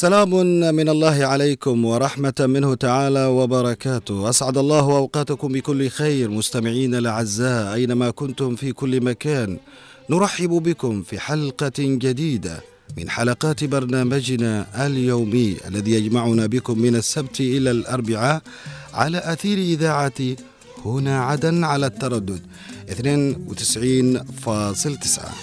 سلام من الله عليكم ورحمة منه تعالى وبركاته. أسعد الله أوقاتكم بكل خير مستمعين الأعزاء أينما كنتم في كل مكان. نرحب بكم في حلقة جديدة من حلقات برنامجنا اليومي الذي يجمعنا بكم من السبت إلى الأربعاء على أثير إذاعة هنا عدن على التردد 92.9.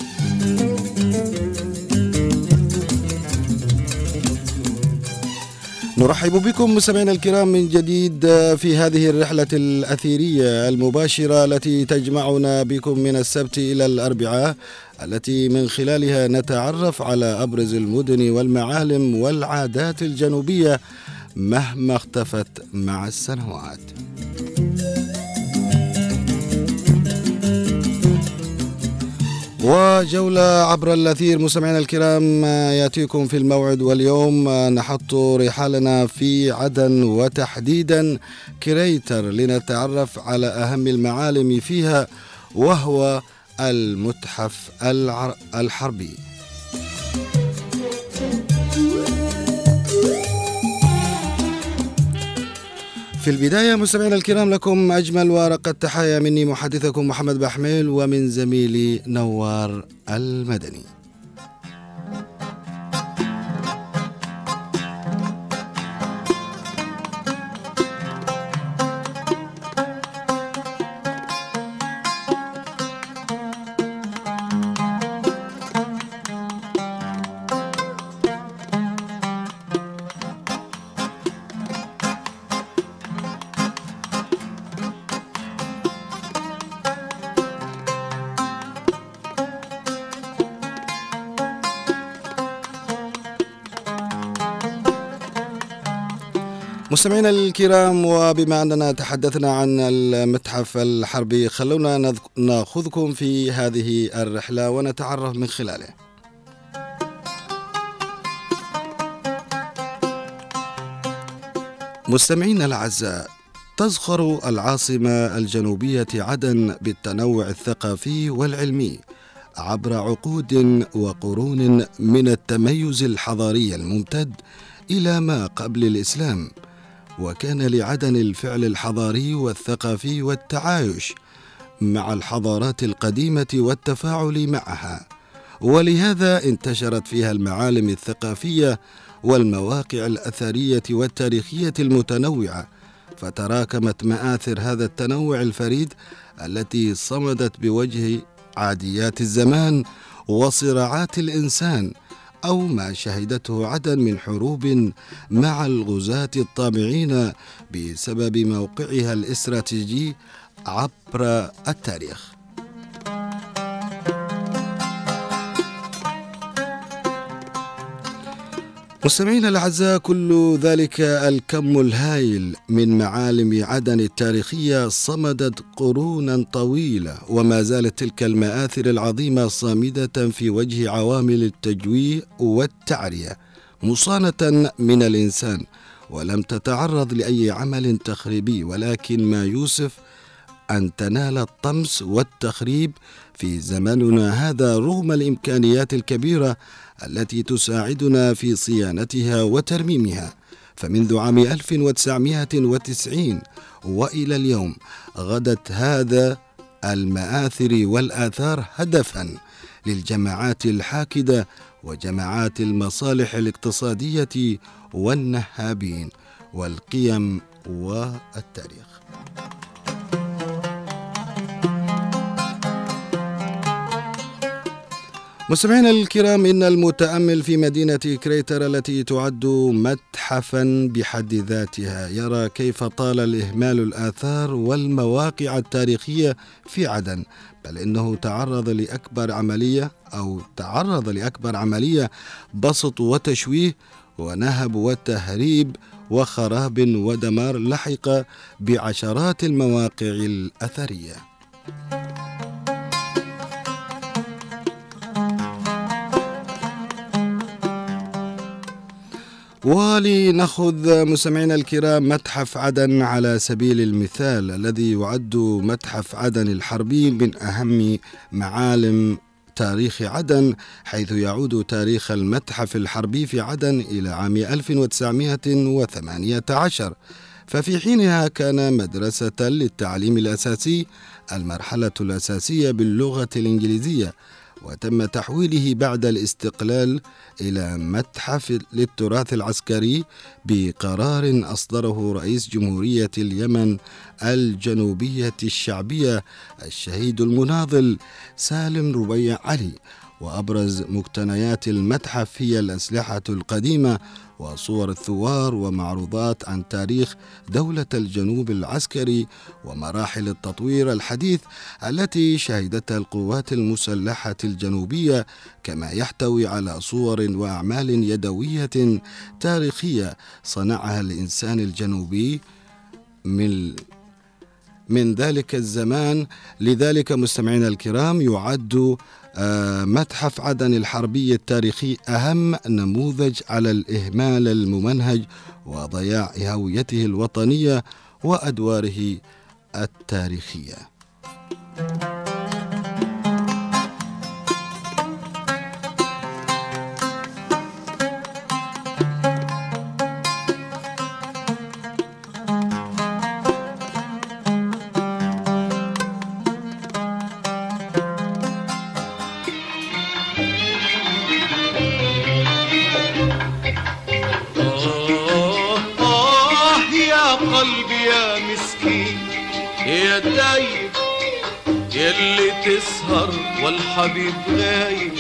نرحب بكم مستمعينا الكرام من جديد في هذه الرحلة الأثيرية المباشرة التي تجمعنا بكم من السبت إلى الأربعاء، التي من خلالها نتعرف على أبرز المدن والمعالم والعادات الجنوبية مهما اختفت مع السنوات. وجولة عبر الأثير مستمعينا الكرام يأتيكم في الموعد، واليوم نحط رحالنا في عدن وتحديدا كريتر لنتعرف على أهم المعالم فيها وهو المتحف الحربي. في البداية مستمعينا الكرام لكم أجمل ورقة تحايا مني محدثكم محمد باحمايل ومن زميلي نوار المدني. مستمعينا الكرام، وبما أننا تحدثنا عن المتحف الحربي خلونا ناخذكم في هذه الرحلة ونتعرف من خلاله. مستمعينا الأعزاء، تزخر العاصمة الجنوبية عدن بالتنوع الثقافي والعلمي عبر عقود وقرون من التميز الحضاري الممتد إلى ما قبل الإسلام، وكان لعدن الفعل الحضاري والثقافي والتعايش مع الحضارات القديمة والتفاعل معها، ولهذا انتشرت فيها المعالم الثقافية والمواقع الأثرية والتاريخية المتنوعة، فتراكمت مآثر هذا التنوع الفريد التي صمدت بوجه عاديات الزمان وصراعات الإنسان أو ما شهدته عدن من حروب مع الغزاة الطامعين بسبب موقعها الاستراتيجي عبر التاريخ. مستمعينا الأعزاء، كل ذلك الكم الهائل من معالم عدن التاريخية صمدت قرونا طويلة، وما زالت تلك المآثر العظيمة صامدة في وجه عوامل التجويع والتعرية مصانة من الإنسان، ولم تتعرض لأي عمل تخريبي، ولكن ما يوسف أن تنال الطمس والتخريب في زمننا هذا رغم الإمكانيات الكبيرة التي تساعدنا في صيانتها وترميمها. فمنذ عام 1990 وإلى اليوم غدت هذا المآثر والآثار هدفا للجماعات الحاكدة وجماعات المصالح الاقتصادية والنهابين والقيم والتاريخ. مستمعينا الكرام، إن المتأمل في مدينة كريتر التي تعد متحفا بحد ذاتها يرى كيف طال الإهمال الآثار والمواقع التاريخية في عدن، بل إنه تعرض لأكبر عملية بسط وتشويه ونهب وتهريب وخراب ودمار لحق بعشرات المواقع الأثرية. ولنأخذ مستمعينا الكرام متحف عدن على سبيل المثال، الذي يعد متحف عدن الحربي من أهم معالم تاريخ عدن، حيث يعود تاريخ المتحف الحربي في عدن إلى عام 1918، ففي حينها كان مدرسة للتعليم الأساسي، المرحلة الأساسية باللغة الإنجليزية، وتم تحويله بعد الاستقلال إلى متحف للتراث العسكري بقرار أصدره رئيس جمهورية اليمن الجنوبية الشعبية الشهيد المناضل سالم ربيع علي. وأبرز مقتنيات المتحف هي الأسلحة القديمة وصور الثوار ومعروضات عن تاريخ دولة الجنوب العسكري ومراحل التطوير الحديث التي شهدتها القوات المسلحة الجنوبية، كما يحتوي على صور وأعمال يدوية تاريخية صنعها الإنسان الجنوبي من ذلك الزمان. لذلك مستمعينا الكرام، يعد متحف عدن الحربي التاريخي أهم نموذج على الإهمال الممنهج وضياع هويته الوطنية وأدواره التاريخية. والحبيب غايب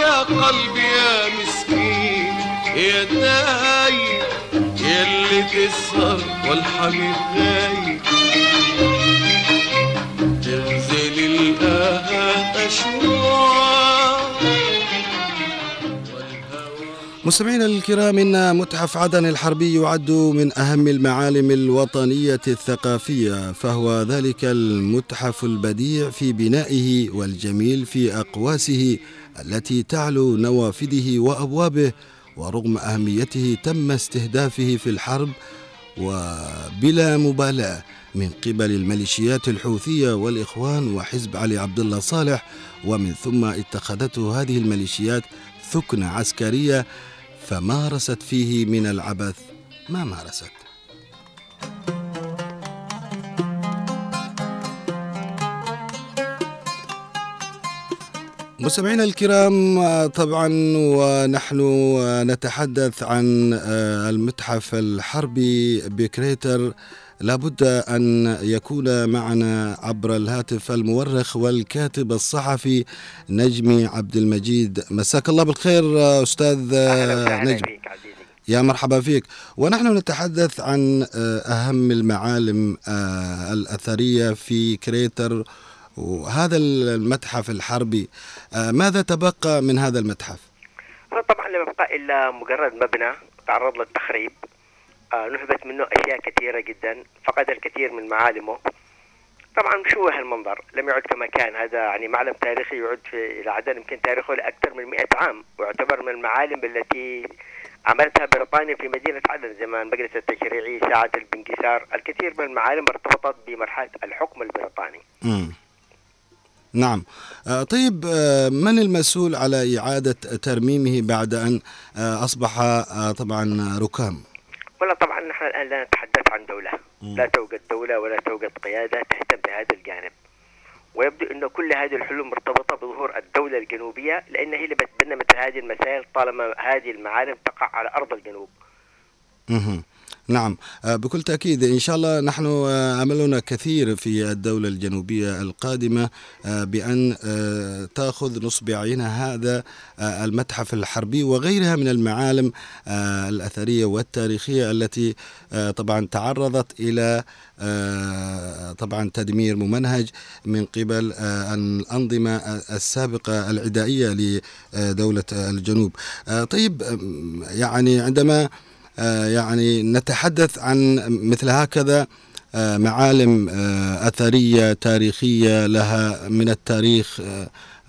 يا قلبي يا مسكين يا دايب يلي تسهر والحبيب غايب تنزل القاها مستمعينا الكرام، إن متحف عدن الحربي يعد من أهم المعالم الوطنية الثقافية، فهو ذلك المتحف البديع في بنائه والجميل في أقواسه التي تعلو نوافذه وأبوابه، ورغم أهميته تم استهدافه في الحرب وبلا مبالاة من قبل الميليشيات الحوثية والإخوان وحزب علي عبد الله صالح، ومن ثم اتخذته هذه الميليشيات ثكنة عسكرية فمارست فيه من العبث ما مارست. مستمعينا الكرام، طبعا ونحن نتحدث عن المتحف الحربي بكريتر، لابد أن يكون معنا عبر الهاتف المؤرخ والكاتب الصحفي نجمي عبد المجيد. مساك الله بالخير أستاذ نجمي. يا مرحبا فيك. ونحن نتحدث عن أهم المعالم الأثرية في كريتر وهذا المتحف الحربي، ماذا تبقى من هذا المتحف؟ طبعا لم يبقى إلا مجرد مبنى تعرض للتخريب، نهبت منه أشياء كثيرة جدا، فقد الكثير من معالمه. طبعا مشوه المنظر، لم يعد كمكان. هذا يعني معلم تاريخي يعد إلى عدن يمكن تاريخه لأكثر من 100 عام، ويعتبر من المعالم التي عملتها بريطانيا في مدينة عدن زمان، المجلس التشريعي، ساعة البنكسار، الكثير من المعالم ارتبطت بمرحلة الحكم البريطاني. نعم. طيب، من المسؤول على إعادة ترميمه بعد أن أصبح طبعا ركام؟ ولا طبعا نحن الآن لا نتحدث عن دولة، لا توجد دولة ولا توجد قيادة تهتم بهذا الجانب، ويبدو أن كل هذه الحلول مرتبطة بظهور الدولة الجنوبية، لأن هي اللي بتبنى مثل هذه المسائل طالما هذه المعالم تقع على أرض الجنوب. نعم، بكل تأكيد. إن شاء الله نحن أملنا كثير في الدولة الجنوبية القادمة بأن تأخذ نصب عينها هذا المتحف الحربي وغيرها من المعالم الأثرية والتاريخية التي طبعا تعرضت إلى طبعا تدمير ممنهج من قبل الأنظمة السابقة العدائية لدولة الجنوب. طيب، يعني عندما يعني نتحدث عن مثل هكذا معالم أثرية تاريخية لها من التاريخ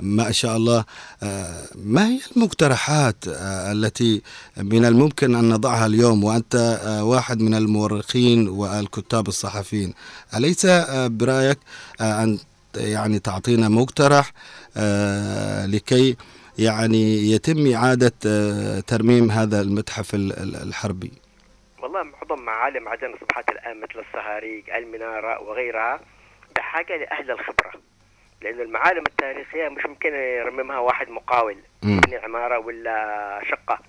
ما شاء الله. ما هي المقترحات التي من الممكن أن نضعها اليوم وأنت واحد من المؤرخين والكتاب الصحفيين؟ أليس برأيك أن يعني تعطينا مقترح لكي يعني يتم إعادة ترميم هذا المتحف الحربي؟ والله معظم معالم عدن أصبحت الآن مثل الصهاريج، المنارة وغيرها بحاجة لأهل الخبرة، لأن المعالم التاريخية مش ممكن يرممها واحد مقاول يبني عمارة ولا شقة.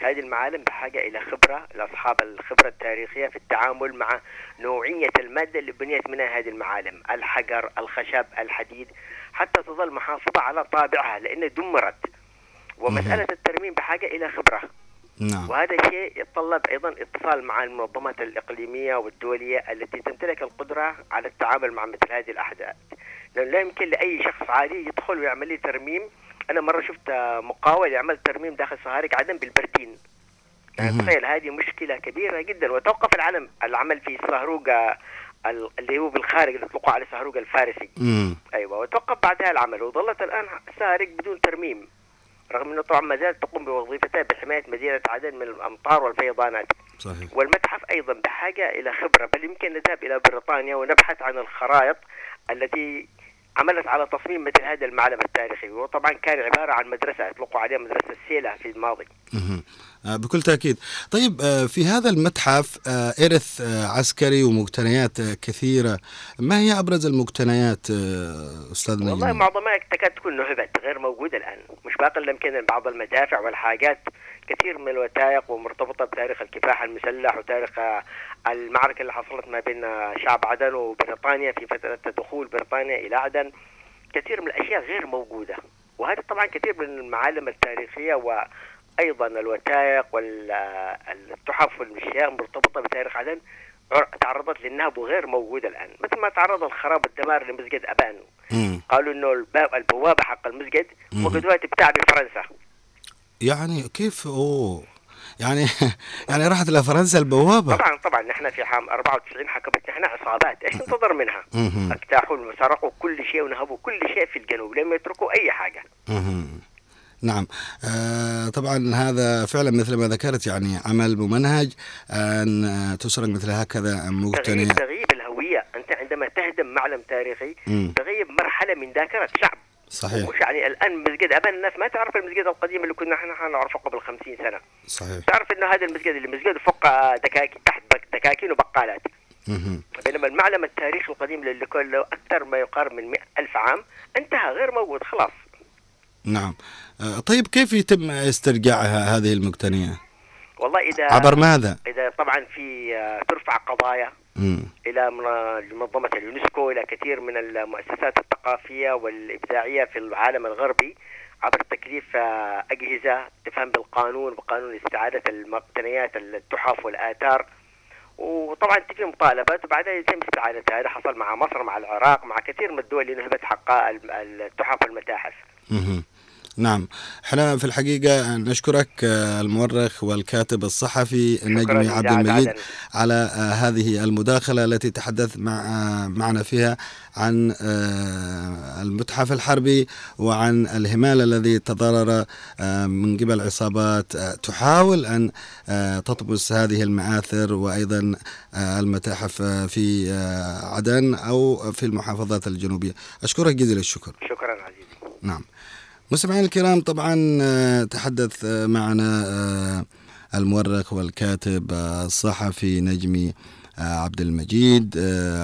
هذه المعالم بحاجة إلى خبرة لأصحاب الخبرة التاريخية في التعامل مع نوعية المادة اللي بنيت منها هذه المعالم، الحجر، الخشب، الحديد، حتى تظل محافظة على طابعها لأنها دمرت. ومسألة الترميم بحاجة إلى خبرة، وهذا شيء يتطلب أيضا اتصال مع المنظمات الإقليمية والدولية التي تمتلك القدرة على التعامل مع مثل هذه الأحداث، لأن لا يمكن لأي شخص عادي يدخل ويعمل لي ترميم. أنا مرة شفت مقاول يعمل ترميم داخل صهاريج عدن بالبرتين، يعني تخيل، هذه مشكلة كبيرة جدا. وتوقف العمل في الصهروج اللي هو بالخارج اللي يطلقوا على صهروج الفارسي، أيوة، وتوقف بعدها العمل، وظلت الآن صهاريج بدون ترميم، رغم أنه طبعا ما زالت تقوم بوظيفتها بحماية مدينة عدن من الأمطار والفيضانات. صحيح. والمتحف أيضا بحاجة إلى خبرة، بل يمكن نذهب إلى بريطانيا ونبحث عن الخرائط التي عملت على تصميم مثل هذا المعلم التاريخي، وطبعا كان عبارة عن مدرسة أطلقوا عليها مدرسة السيلة في الماضي. بكل تأكيد. طيب، في هذا المتحف إرث عسكري ومقتنيات كثيرة، ما هي أبرز المقتنيات أستاذ نجم؟ والله معظمها تكاد تكون نهبت، غير موجودة الآن، مش باقي إلا يمكن بعض المدافع والحاجات، كثير من الوثائق ومرتبطة بتاريخ الكفاح المسلح وتاريخ المعركة اللي حصلت ما بين شعب عدن وبريطانيا في فترة دخول بريطانيا إلى عدن. كثير من الأشياء غير موجودة، وهذا طبعا كثير من المعالم التاريخية وأيضا الوثائق والتحف والأشياء مرتبطة بتاريخ عدن تعرضت للنهب وغير موجودة الآن، مثل ما تعرض الخراب والدمار لمسجد أبان. قالوا إنه البوابة حق المسجد وقدوها تبتاع بفرنسا. يعني كيف يعني راحت لفرنسا البوابة؟ طبعا نحن في عام 94 حكمت نحن عصابات، ايش انتظر منها؟ اجتاحوا وسرقوا كل شيء ونهبوا كل شيء في الجنوب، لم يتركوا اي حاجة. نعم. طبعا هذا فعلا مثل ما ذكرت، يعني عمل ممنهج ان تسرق مثل هكذا مقتنيات. تغييب الهوية، انت عندما تهدم معلم تاريخي تغيب مرحلة من ذاكرة شعب. صحيح. وش يعني الآن مسجد أبان الناس ما تعرف المسجد القديم اللي كنا نحن نعرفه قبل 50 سنة. صحيح. تعرف إنه هذا المسجد اللي مسجد فوق دكاكين تحت دكاكين وبقالات، بينما المعلم التاريخي القديم اللي كان له أكثر ما يقارب من 100,000 عام انتهى، غير موجود خلاص. نعم. طيب، كيف يتم استرجاعها هذه المقتنيات؟ والله إذا عبر ماذا؟ إذا طبعا في ترفع قضايا إلى منظمة اليونسكو، إلى كثير من المؤسسات الثقافية والإبداعية في العالم الغربي، عبر تكليف أجهزة تفهم بالقانون وقانون استعادة المقتنيات التحف والآثار، وطبعا تجي مطالبات وبعدها يتم استعادتها. هذا حصل مع مصر، مع العراق، مع كثير من الدول اللي نهبت حقها التحف والمتاحف. نعم. احنا في الحقيقة نشكرك المؤرخ والكاتب الصحفي نجمي عبد المجيد على هذه المداخلة التي تحدث معنا فيها عن المتحف الحربي وعن الهمال الذي تضرر من قبل عصابات تحاول أن تطمس هذه المآثر وأيضا المتاحف في عدن أو في المحافظات الجنوبية. أشكرك جزيل الشكر. شكرا عزيزي. نعم. مستمعين الكرام، طبعا تحدث معنا المؤرخ والكاتب الصحفي نجمي عبد المجيد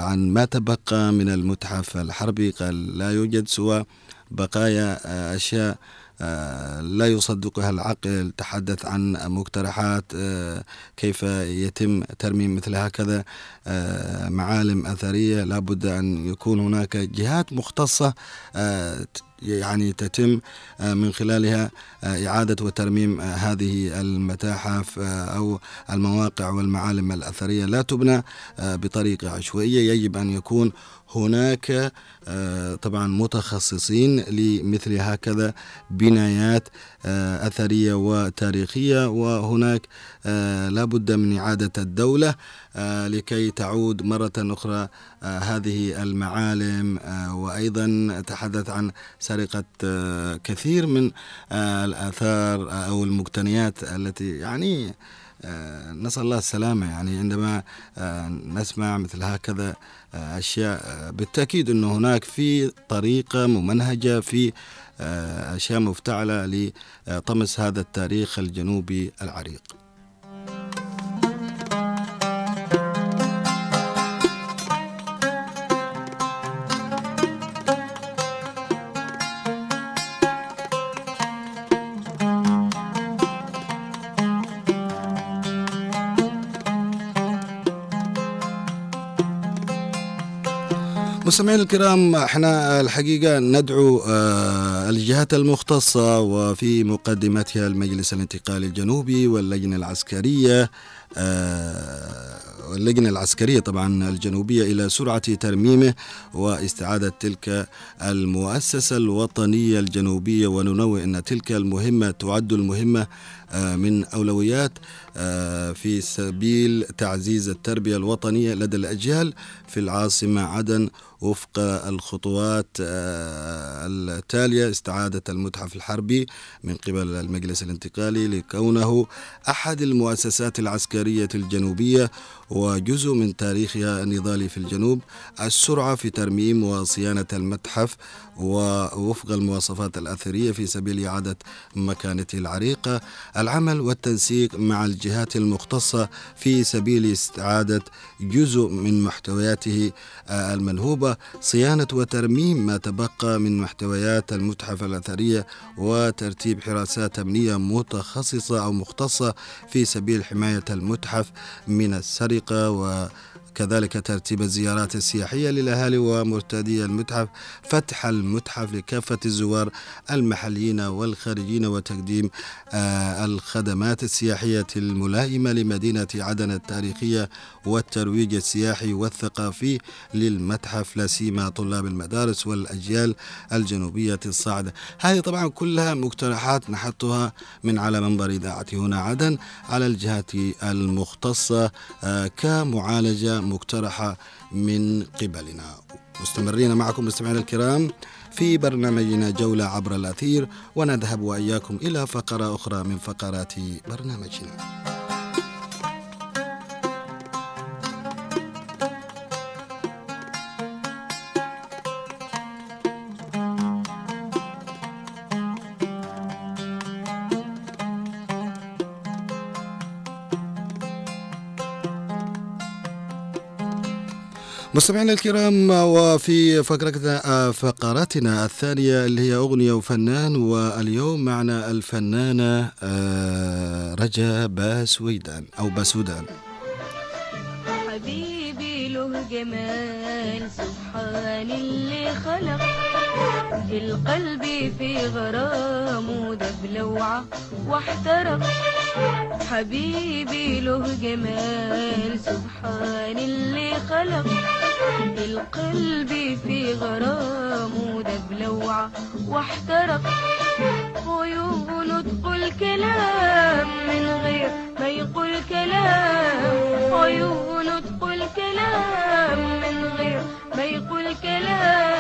عن ما تبقى من المتحف الحربي. قال لا يوجد سوى بقايا أشياء لا يصدقها العقل، تحدث عن مقترحات كيف يتم ترميم مثل هكذا معالم أثرية. لابد أن يكون هناك جهات مختصة يعني تتم من خلالها إعادة وترميم هذه المتاحف أو المواقع والمعالم الأثرية، لا تبنى بطريقة عشوائية. يجب أن يكون هناك طبعا متخصصين لمثل هكذا بنايات أثرية وتاريخية، وهناك لا بد من إعادة الدولة لكي تعود مرة أخرى هذه المعالم. وأيضا تحدث عن سرقة كثير من الآثار أو المقتنيات التي يعني نسأل الله السلامة. يعني عندما نسمع مثل هكذا أشياء بالتأكيد أنه هناك في طريقة ممنهجة في أشياء مفتعلة لطمس هذا التاريخ الجنوبي العريق. مستمعين الكرام، احنا الحقيقة ندعو الجهات المختصة وفي مقدمتها المجلس الانتقالي الجنوبي واللجنة العسكرية طبعا الجنوبية إلى سرعة ترميمه واستعادة تلك المؤسسة الوطنية الجنوبية، وننوه أن تلك المهمة تعد المهمة من أولويات في سبيل تعزيز التربية الوطنية لدى الأجيال في العاصمة عدن وفق الخطوات التالية: استعادة المتحف الحربي من قبل المجلس الانتقالي لكونه أحد المؤسسات العسكرية الجنوبية وجزء من تاريخها النضالي في الجنوب، السرعة في ترميم وصيانة المتحف ووفق المواصفات الأثرية في سبيل إعادة مكانته العريقة، العمل والتنسيق مع الجهات المختصة في سبيل استعادة جزء من محتوياته المنهوبة، صيانة وترميم ما تبقى من محتويات المتحف الأثرية وترتيب حراسات أمنية متخصصة أو مختصة في سبيل حماية المتحف من السرقة، و كذلك ترتيب الزيارات السياحية للأهالي ومرتدي المتحف، فتح المتحف لكافة الزوار المحليين والخارجين، وتقديم الخدمات السياحية الملائمة لمدينة عدن التاريخية والترويج السياحي والثقافي للمتحف لا سيما طلاب المدارس والأجيال الجنوبية الصاعدة. هذه طبعا كلها مقترحات نحطها من على منبر إذاعة هنا عدن على الجهات المختصة كمعالجة مقترحة من قبلنا. مستمرين معكم مستمعينا الكرام في برنامجنا جولة عبر الأثير، ونذهب وإياكم إلى فقرة أخرى من فقرات برنامجنا. مستمعينا الكرام، وفي فقرتنا الثانية اللي هي أغنية وفنان، واليوم معنا الفنانة رجاء باسودان. حبيبي له جمال سبحان اللي خلق بالقلب في غرام ودبل وعق واحترق. حبيبي له جمال سبحان اللي خلق القلب في غرامه دبلوعة واحترق. غيوب نطق الكلام من غير ما يقول كلام، غيوب نطق الكلام من غير ما يقول كلام.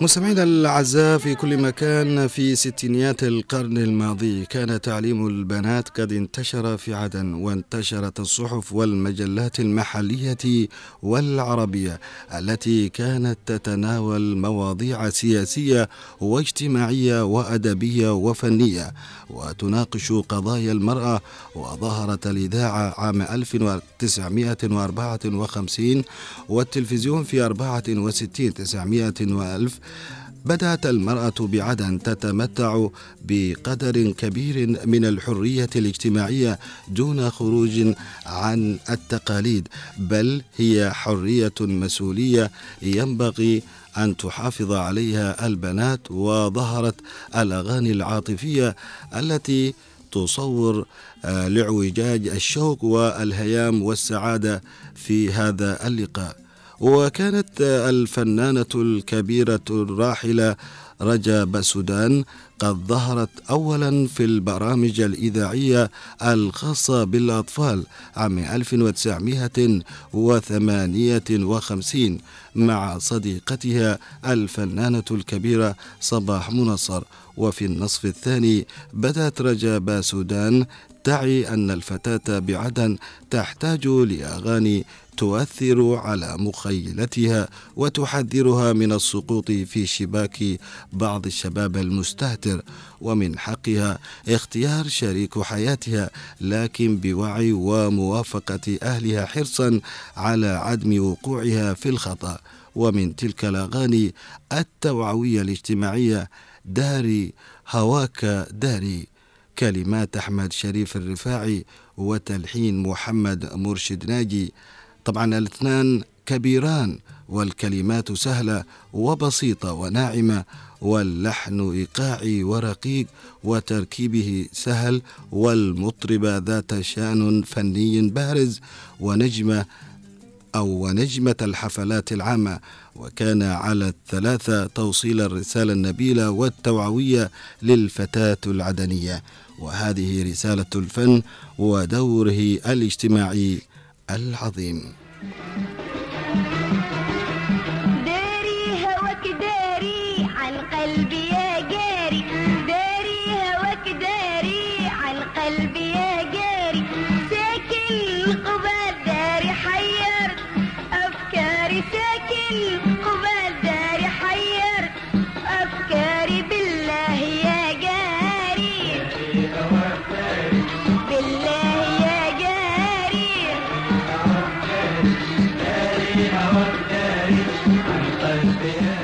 مستمعينا الأعزاء، في كل مكان في ستينيات القرن الماضي كان تعليم البنات قد انتشر في عدن، وانتشرت الصحف والمجلات المحلية والعربية التي كانت تتناول مواضيع سياسية واجتماعية وأدبية وفنية وتناقش قضايا المرأة. وظهرت الإذاعة عام 1954 والتلفزيون في 64 900 و1000. بدأت المرأة بعدن تتمتع بقدر كبير من الحرية الاجتماعية دون خروج عن التقاليد، بل هي حرية مسؤولية ينبغي أن تحافظ عليها البنات. وظهرت الأغاني العاطفية التي تصور لعوجاج الشوق والهيام والسعادة في هذا اللقاء. وكانت الفنانة الكبيرة الراحلة رجاء باسودان قد ظهرت أولا في البرامج الإذاعية الخاصة بالأطفال عام 1958 مع صديقتها الفنانة الكبيرة صباح منصر. وفي النصف الثاني بدأت رجاء باسودان تعي أن الفتاة بعدن تحتاج لأغاني تؤثر على مخيلتها وتحذرها من السقوط في شباك بعض الشباب المستهتر، ومن حقها اختيار شريك حياتها لكن بوعي وموافقة أهلها حرصا على عدم وقوعها في الخطأ. ومن تلك الأغاني التوعوية الاجتماعية داري هواك داري، كلمات أحمد شريف الرفاعي وتلحين محمد مرشد ناجي. طبعا الاثنان كبيران والكلمات سهلة وبسيطة وناعمة، واللحن إيقاعي ورقيق وتركيبه سهل، والمطربة ذات شأن فني بارز ونجمة الحفلات العامة. وكان على الثلاثة توصيل الرسالة النبيلة والتوعوية للفتاة العدنية، وهذه رسالة الفن ودوره الاجتماعي العظيم. داري هواك داري على القلب يا جاري، داري هواك داري على القلب يا جاري، ساكن قبال داري حير أفكاري، ساكن قبال داري حير أفكاري، بالله يا جاري بالله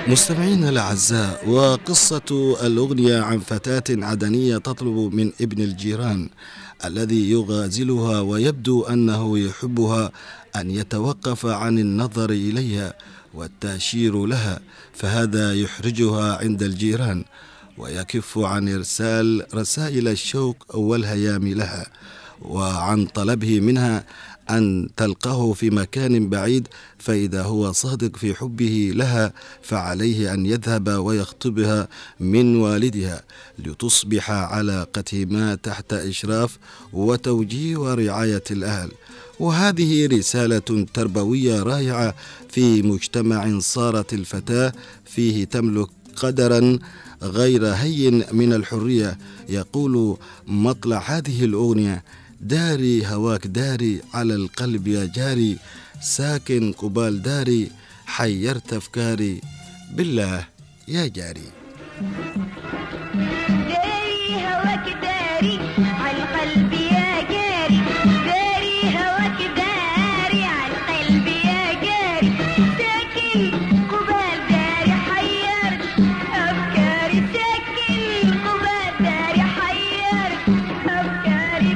مستمعين الأعزاء. وقصة الأغنية عن فتاة عدنية تطلب من ابن الجيران الذي يغازلها ويبدو أنه يحبها أن يتوقف عن النظر إليها والتأشير لها، فهذا يحرجها عند الجيران ويكف عن إرسال رسائل الشوق والهيام لها، وعن طلبه منها أن تلقاه في مكان بعيد، فإذا هو صادق في حبه لها فعليه أن يذهب ويخطبها من والدها لتصبح علاقتهما تحت إشراف وتوجيه ورعاية الأهل. وهذه رسالة تربوية رائعة في مجتمع صارت الفتاة فيه تملك قدرا غير هين من الحرية. يقول مطلع هذه الأغنية: داري هواك داري على القلب يا جاري، ساكن قبال داري حيرت أفكاري، بالله يا جاري. داري هواك داري على القلب يا جاري، داري هواك داري على القلب يا جاري، ساكن قبال داري حيرت أفكاري، ساكن قبال داري حيرت أفكاري،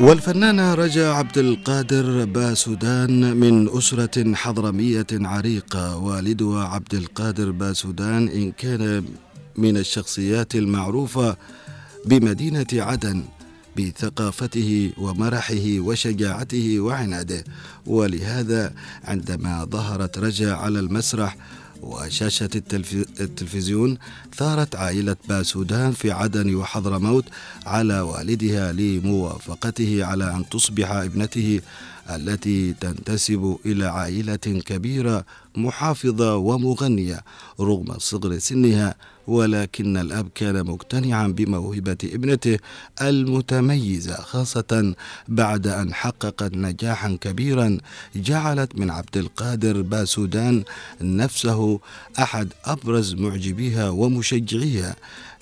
والفنانة رجاء عبد القادر باسودان من أسرة حضرمية عريقة. والدها عبد القادر باسودان إن كان من الشخصيات المعروفة بمدينة عدن بثقافته ومرحه وشجاعته وعناده، ولهذا عندما ظهرت رجاء على المسرح وشاشة التلفزيون ثارت عائلة باسودان في عدن وحضرموت على والدها لموافقته على أن تصبح ابنته التي تنتسب إلى عائلة كبيرة محافظة ومغنية رغم صغر سنها، ولكن الأب كان مقتنعا بموهبة ابنته المتميزة، خاصة بعد أن حققت نجاحا كبيرا جعلت من عبد القادر باسودان نفسه أحد أبرز معجبيها ومشجعيها،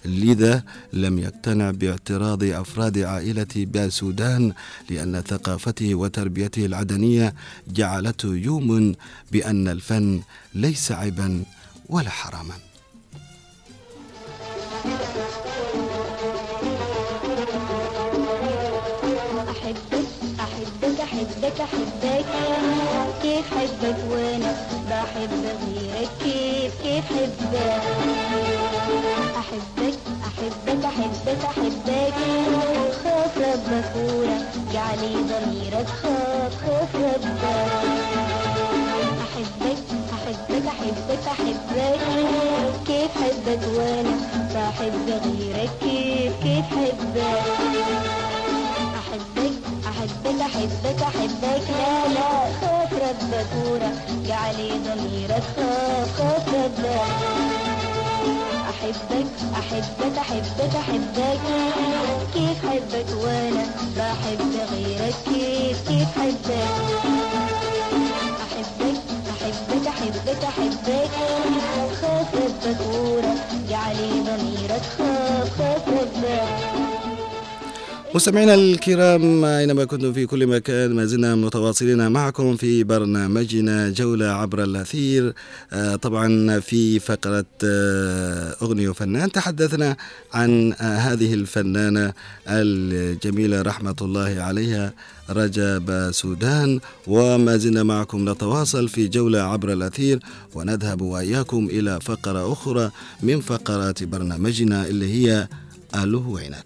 لذا لم يقتنع باعتراض أفراد عائلة باسودان لأن ثقافته وتربيته العدنية جعلته يؤمن بأن الفن ليس عيبا ولا حراما. أحبك أحبك أحبك أحبك، كيف حبك وأنا بحب غيرك، كيف حبك أحبك أحبك أحبك أحبك، خاف ربك وراك جعلي ضميرك، خاف ربك أحبك حاجة غيرك كيف تحبك أحبك أحبك أحبك أحبك لا لا خاف ربك ورجع علي ضميرك خاف خاف ربك أحبك أحبك أحبك أحبك كيف حبك وأنا بحب غيرك كيف كيف حبك أحبك أحبك خاف ربك ورجع علي ضميرك خاف خاف ربك. مستمعينا الكرام، أينما كنتم في كل مكان ما زلنا متواصلين معكم في برنامجنا جولة عبر الأثير. طبعا في فقرة أغنية وفنان تحدثنا عن هذه الفنانة الجميلة رحمة الله عليها رجاء باسودان، وما زلنا معكم نتواصل في جولة عبر الأثير ونذهب وإياكم إلى فقرة أخرى من فقرات برنامجنا اللي هي ألو وينك.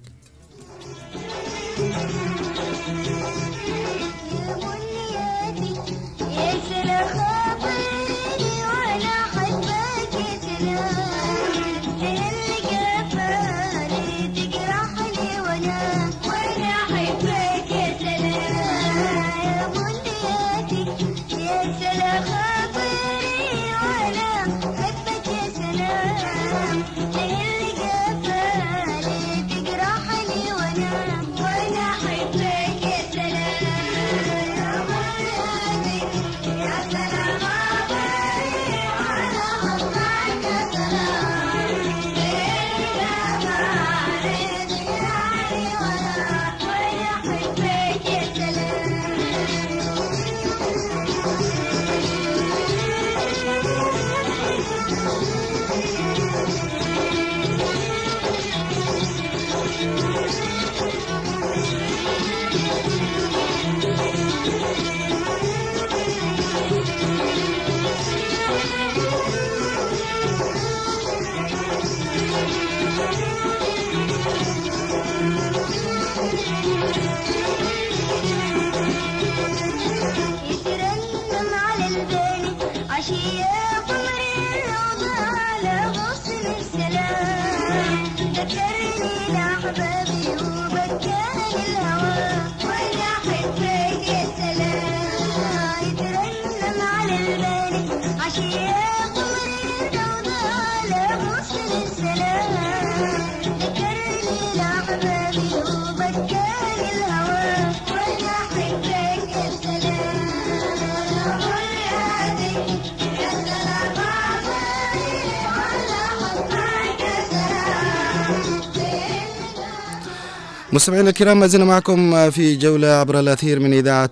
مستمعينا الكرام، ما زلنا معكم في جولة عبر الأثير من إذاعة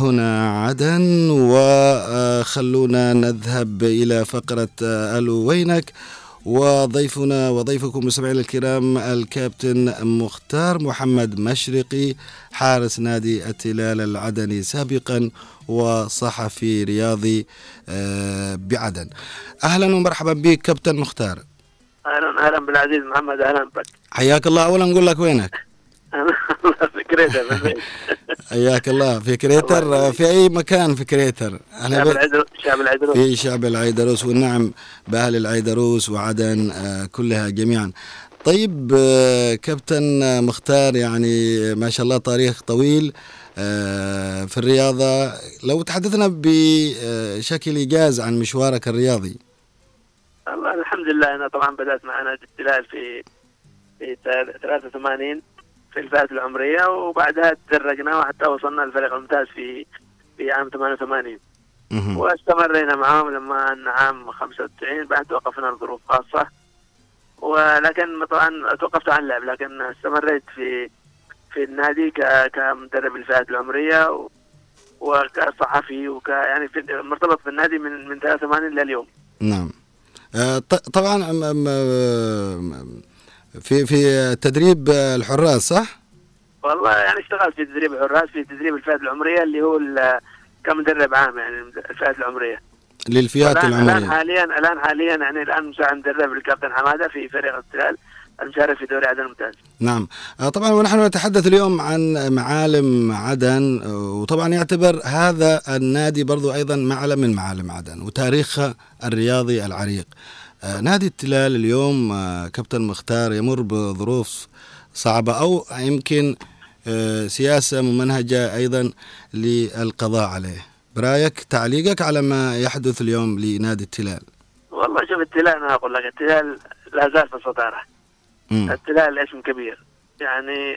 هنا عدن، وخلونا نذهب إلى فقرة ألو وينك، وضيفنا وضيفكم مستمعينا الكرام الكابتن مختار محمد مشريقي، حارس نادي التلال العدني سابقا وصحفي رياضي بعدن. أهلا ومرحبا بك كابتن مختار. اهلا اهلا بالعزيز محمد، اهلا بك، حياك الله. اولا نقول لك وينك؟ انا في كريتر. حياك الله في كريتر، في اي مكان في كريتر. شعب العيدروس، شعب العيدروس، في شعب العيدروس، والنعم باهل العيدروس وعدن كلها جميعا. طيب كابتن مختار، يعني ما شاء الله تاريخ طويل في الرياضه، لو تحدثنا بشكل ايجاز عن مشوارك الرياضي. الله الحمد لله، أنا طبعا بدأت مع نادي التلال في 83 في الفئة العمرية، وبعدها تدرجنا وحتى وصلنا للفريق الممتاز في عام 88 واستمرينا معهم لما أن عام 95 بعد وقفنا لظروف خاصة، ولكن طبعا توقفت عن اللعب، لكن استمريت في النادي كمدرب الفئة العمرية وكصحفي يعني مرتبط بالنادي من 83 لليوم. نعم. طبعا في تدريب الحراس صح؟ والله يعني اشتغلت في تدريب الحراس، في تدريب الفئات العمرية اللي هو كمدرب عام يعني الفئات العمرية للفئات العمرية. الآن حاليا يعني الآن مساعد مدرب الكابتن حمادة في فريق التلال الجاري في دوري عدن الممتاز. نعم طبعا ونحن نتحدث اليوم عن معالم عدن، وطبعا يعتبر هذا النادي برضو أيضا معلم من معالم عدن وتاريخها الرياضي العريق. نادي التلال اليوم كابتن مختار يمر بظروف صعبة أو يمكن سياسة ممنهجة أيضا للقضاء عليه، برأيك تعليقك على ما يحدث اليوم لنادي التلال؟ والله شوف التلال، أنا أقول لك التلال لا زال في الصدارة. التلال اسم كبير، يعني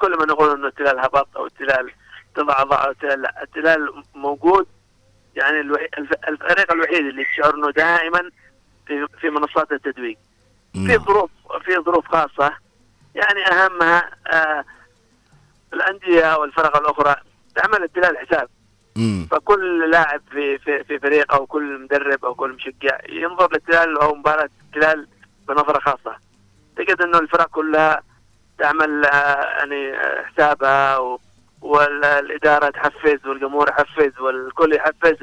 كل ما نقول أنه التلال هبط أو التلال تضعضع أو التلال لا، التلال موجود، يعني الفريق الوحيد اللي تشعر أنه دائما في منصات التتويج في ظروف خاصة، يعني أهمها الأندية والفرق الأخرى تعمل التلال حساب. فكل لاعب في فريق أو كل مدرب أو كل مشجع ينظر للتلال أو مباراة التلال بنظرة خاصة. تجد إنه الفرق كلها تعمل يعني حسابها، والإدارة تحفز والجمهور يحفز والكل يحفز.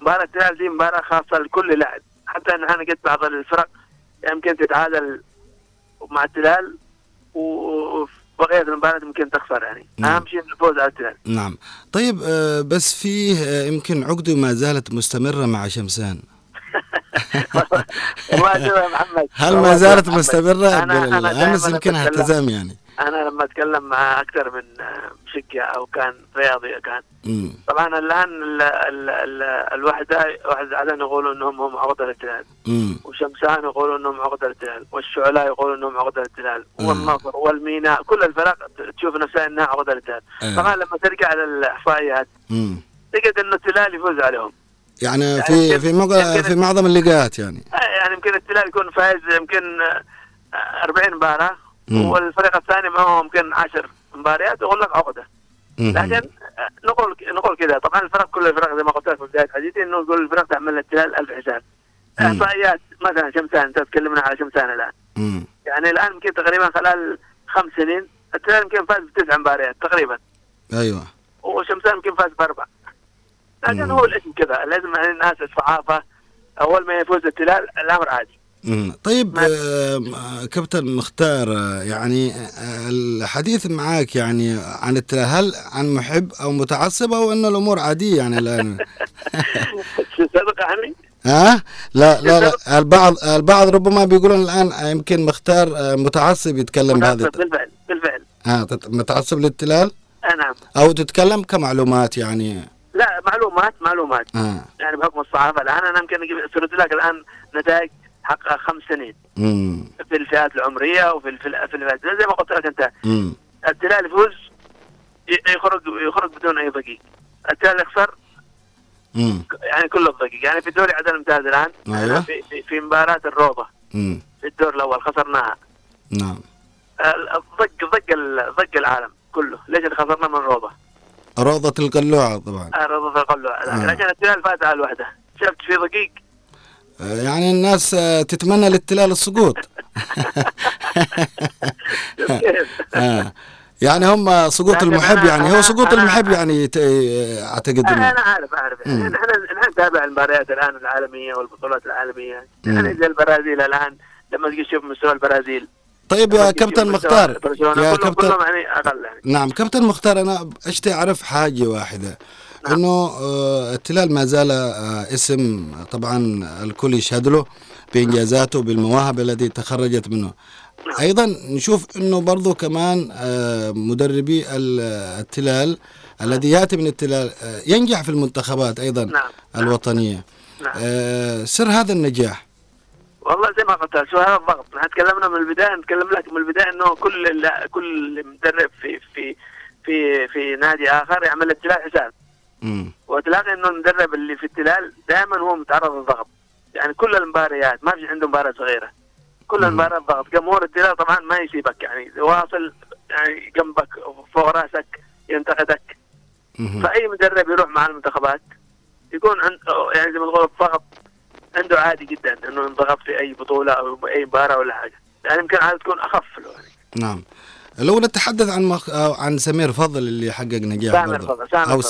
مباراة التلال دي مباراة خاصة لكل لاعب، حتى أنا قلت بعض الفرق يمكن تتعادل مع التلال وبقية المباراة ممكن تخسر، يعني أهم شيء الفوز على التلال. نعم طيب بس فيه يمكن عقده ما زالت مستمرة مع شمسان. هل ما زالت مستمرة؟ أمس يمكن التزام، يعني أنا لما أتكلم مع أكثر من مشجع أو كان رياضي كان طبعا الآن الوحدة عدن يقولوا أنهم هم عقدة التلال، وشمسان يقولوا أنهم عقدة التلال، والشعلاء يقولوا أنهم عقدة التلال، والنصر والميناء كل الفرق تشوف نفسها أنها عقدة التلال. طبعا لما ترجع على الإحصائيات تجد أن التلال يفوز عليهم، يعني في معظم اللقاءات، يعني يمكن التلال يكون فايز يمكن 40 مباراة والفريق الثاني معه يمكن 10 مباريات يقول لك عقدة. لكن نقول كذا طبعا الفرق كل الفرق زي ما قلت لك في بداية حديثي انه نقول الفرق تعمل التلال 1000 حساب. احصائيات مثلا شمسان، انت تكلمنا على شمسان الان، يعني الان يمكن تقريبا خلال 5 سنين التلال يمكن فاز ب9 مباريات تقريبا. ايوه وشمسان يمكن فاز ب4. لكن هو الاسم كذا، لازم الناس الصحافة اول ما يفوز التلال الامر عادي. طيب كابتن مختار، يعني الحديث معاك يعني عن التلال، هل عن محب او متعصب او انه الامور عاديه يعني الان؟ صدق عني؟ ها؟ لا البعض ربما بيقولون الان يمكن مختار متعصب يتكلم بهذا. بالفعل متعصب للتلال؟ نعم. او تتكلم كمعلومات يعني؟ لا معلومات يعني بحكم الصحافة الان انا يمكن سردت لك الان نتائج حقق 5 سنين في الفئات العمرية وفي الفئات زي ما قلت لك أنت. التلال يفوز يخرج بدون أي ضجيج، التلال يخسر يعني كله الضجيج. يعني في دوري عدن الممتاز الآن في مباراة الروضة في الدور الأول خسرناها. نعم ضج العالم كله، ليش خسرنا من الروضة؟ روضة القلوعة طبعا روضة القلوعة، لكن التلال فات على الوحدة. شفت في ضجيج، يعني الناس تتمنى للتلال السقوط. يعني هم سقوط المحب، يعني هو سقوط المحب يعني أعتقد. أنا عارف نحن نتابع المباريات الآن العالمية والبطولات العالمية، يعني زي البرازيل الآن لما تجي تشوف مستوى البرازيل. طيب يا كابتن مختار، يا كابتن يعني أقل. نعم كابتن مختار، أنا أشتي أعرف حاجة واحدة، انه التلال ما زال اسم طبعا الكل يشهد له بانجازاته بالمواهب التي تخرجت منه. ايضا نشوف انه برضو كمان مدربي التلال الذي ياتي من التلال ينجح في المنتخبات ايضا الوطنيه. سر هذا النجاح والله زي ما قلت، شو هذا الضغط؟ نحن تكلمنا من البدايه، نتكلم لك من البدايه انه كل مدرب في نادي اخر يعمل التلال حساب. وتلاقي انه المدرب اللي في التلال دائما هو متعرض للضغط، يعني كل المباريات ما في عنده مباراه صغيره، كل المباريات ضغط. جمهور التلال طبعا ما يسيبك، يعني واصل يعني جنبك فوق راسك ينتقدك. فاي مدرب يروح مع المنتخبات يكون عند يعني زي ما تقول الضغط عنده عادي جدا انه ينضغط في اي بطوله او اي مباراه ولا حاجه، يعني يمكن عاده تكون اخف له. يعني نعم لو نتحدث عن سامر فضل اللي حقق نجاح برضه، أو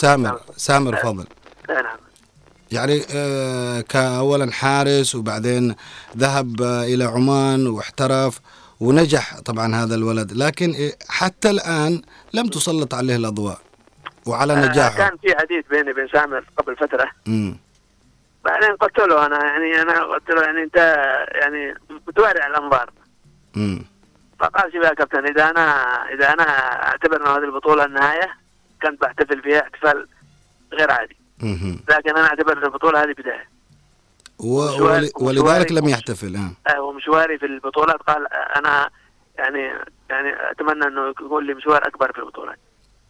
سامر فضل. نعم يعني كأولا حارس وبعدين ذهب إلى عمان واحترف ونجح طبعا هذا الولد، لكن حتى الآن لم تسلط عليه الأضواء وعلى نجاحه. كان في حديث بيني وبين سامر قبل فترة، بعدين قلت له أنا قلت له أنت يعني متوارع الأنظار. فقال شوف يا كابتن، إذا أنا أعتبر أن هذه البطولة النهاية، كنت بحتفل فيها احتفال غير عادي، لكن أنا أعتبر البطولة هذه بداية، ولذلك لم يحتفل. ومشواري في البطولات، قال أنا يعني أتمنى أنه يكون لي مشوار أكبر في البطولات.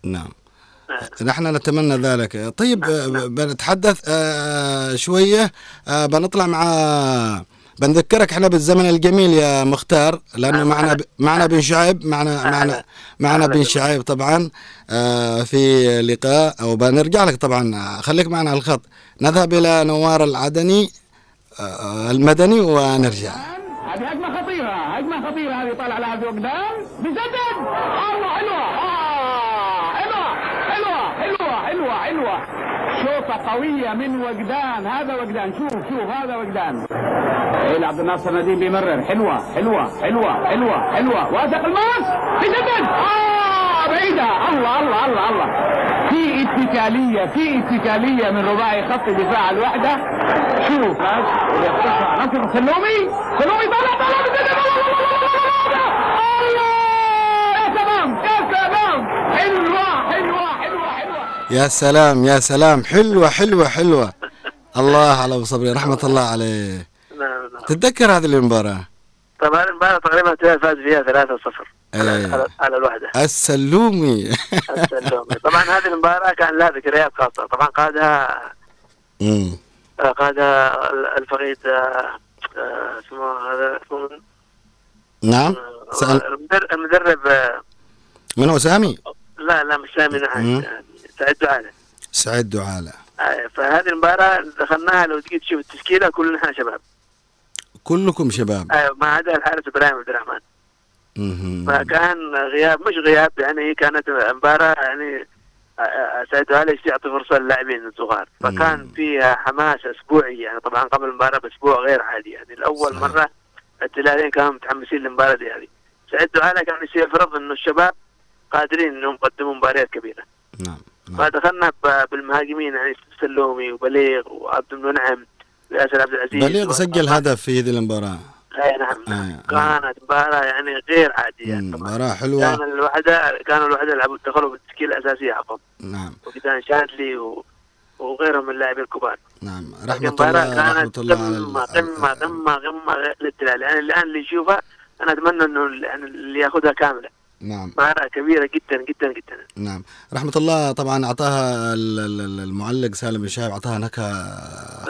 نعم، نحن نتمنى ذلك. طيب بنتحدث شوية، بنطلع مع، بنذكرك احنا بالزمن الجميل يا مختار، لانه معنا بن شعيب، معنا بن شعيب طبعا في لقاء، او بنرجع لك طبعا. خليك معنا على الخط، نذهب الى نوار العدني المدني ونرجع. هذه هجمه خطيره، هجمه خطيره هذه، طالع لاعب قدام بيسدد، والله حلوه، شوطه قويه من وجدان. هذا وجدان، شوف هذا وجدان. إيه عبد الناصر نديم بيمرر، حلوه، واثق الماس بيسدد، بعيده. الله، في اتكاليه، من رباعي خط دفاع الوحده. شوف نصر سلومي طلع بيسدد، يا سلام، حلوه، يا سلام، حلوه. الله على ابو صبري، رحمه الله عليه. تتذكر هذه المباراة؟ طبعا المباراة تقريبا فاز فيها 3-0 على الوحدة. السلومي. طبعا هذه المباراة كان لها ذكريات خاصة، طبعا قادها الفريد اسمه هذا، نعم، المدرب من هو، سامي؟ لا مش سامي، نعم، سعيد دعالة. فهذه المباراة دخلناها، لو تجي تشوف التشكيلة كلنا احنا شباب، كلكم شباب، ايوه، ما عدا الحارس ابراهيم عبد الرحمن. فكان مش غياب يعني، كانت مباراه يعني سعيد علي يعطي فرصه للاعبين الصغار، فكان فيها حماس اسبوعي يعني، طبعا قبل المباراه باسبوع غير عادي يعني. الاول مره التلالين كانوا متحمسين للمباراه دي يعني. سعيد علي كان يفرض انه الشباب قادرين انهم يقدموا مباريات كبيره. نعم. فدخلنا بالمهاجمين يعني، سلومي وبليغ وعبد المنعم ياسر عبد العزيز. بليغ سجل هدف في هذه المباراة. اي نعم. كانت مباراة يعني غير عادية. مباراة حلوة. كانوا الوحدة يلعبوا، دخلوا بالتشكيلة الأساسية عقب. نعم. وكان شادلي وغيرهم من اللاعبين الكبار. نعم. رحمة الله قمة للتلال يعني. الآن اللي يشوفها، أنا أتمنى إنه يعني اللي يأخذها كاملة. نعم، مباراة كبيرة جدا جدا جدا. نعم، رحمة الله طبعا أعطاها المعلق سالم الشايب، أعطاها نكهة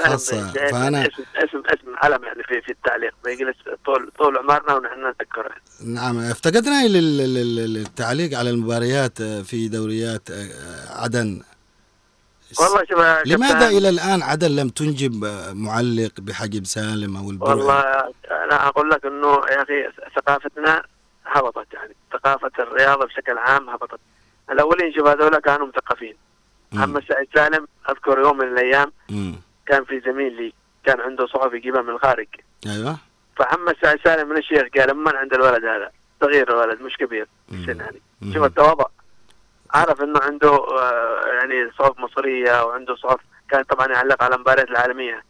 خاصة. فأنا اسم علم يعني في التعليق، ما يجلس طول عمرنا ونحن نتذكره. نعم، افتقدنا للتعليق على المباريات في دوريات عدن. والله شباب، لماذا إلى الآن عدن لم تنجب معلق بحجم سالم أو البرعي؟ والله أنا أقول لك إنه يا أخي ثقافتنا هبطت يعني، ثقافة الرياضة بشكل عام هبطت. الأولين شوف هذولا كانوا مثقفين. أما سعيد سالم أذكر يوم من الأيام كان في زميل لي كان عنده صحف يجيبها من الخارج. أيوه. فحمد سعيد سالم من الشيخ قال أمن عند الولد هذا، صغير الولد مش كبير السن يعني، شوف التواضع. عرف إنه عنده يعني صحف مصرية وعنده صحف، كان طبعا يعلق على مباريات العالمية.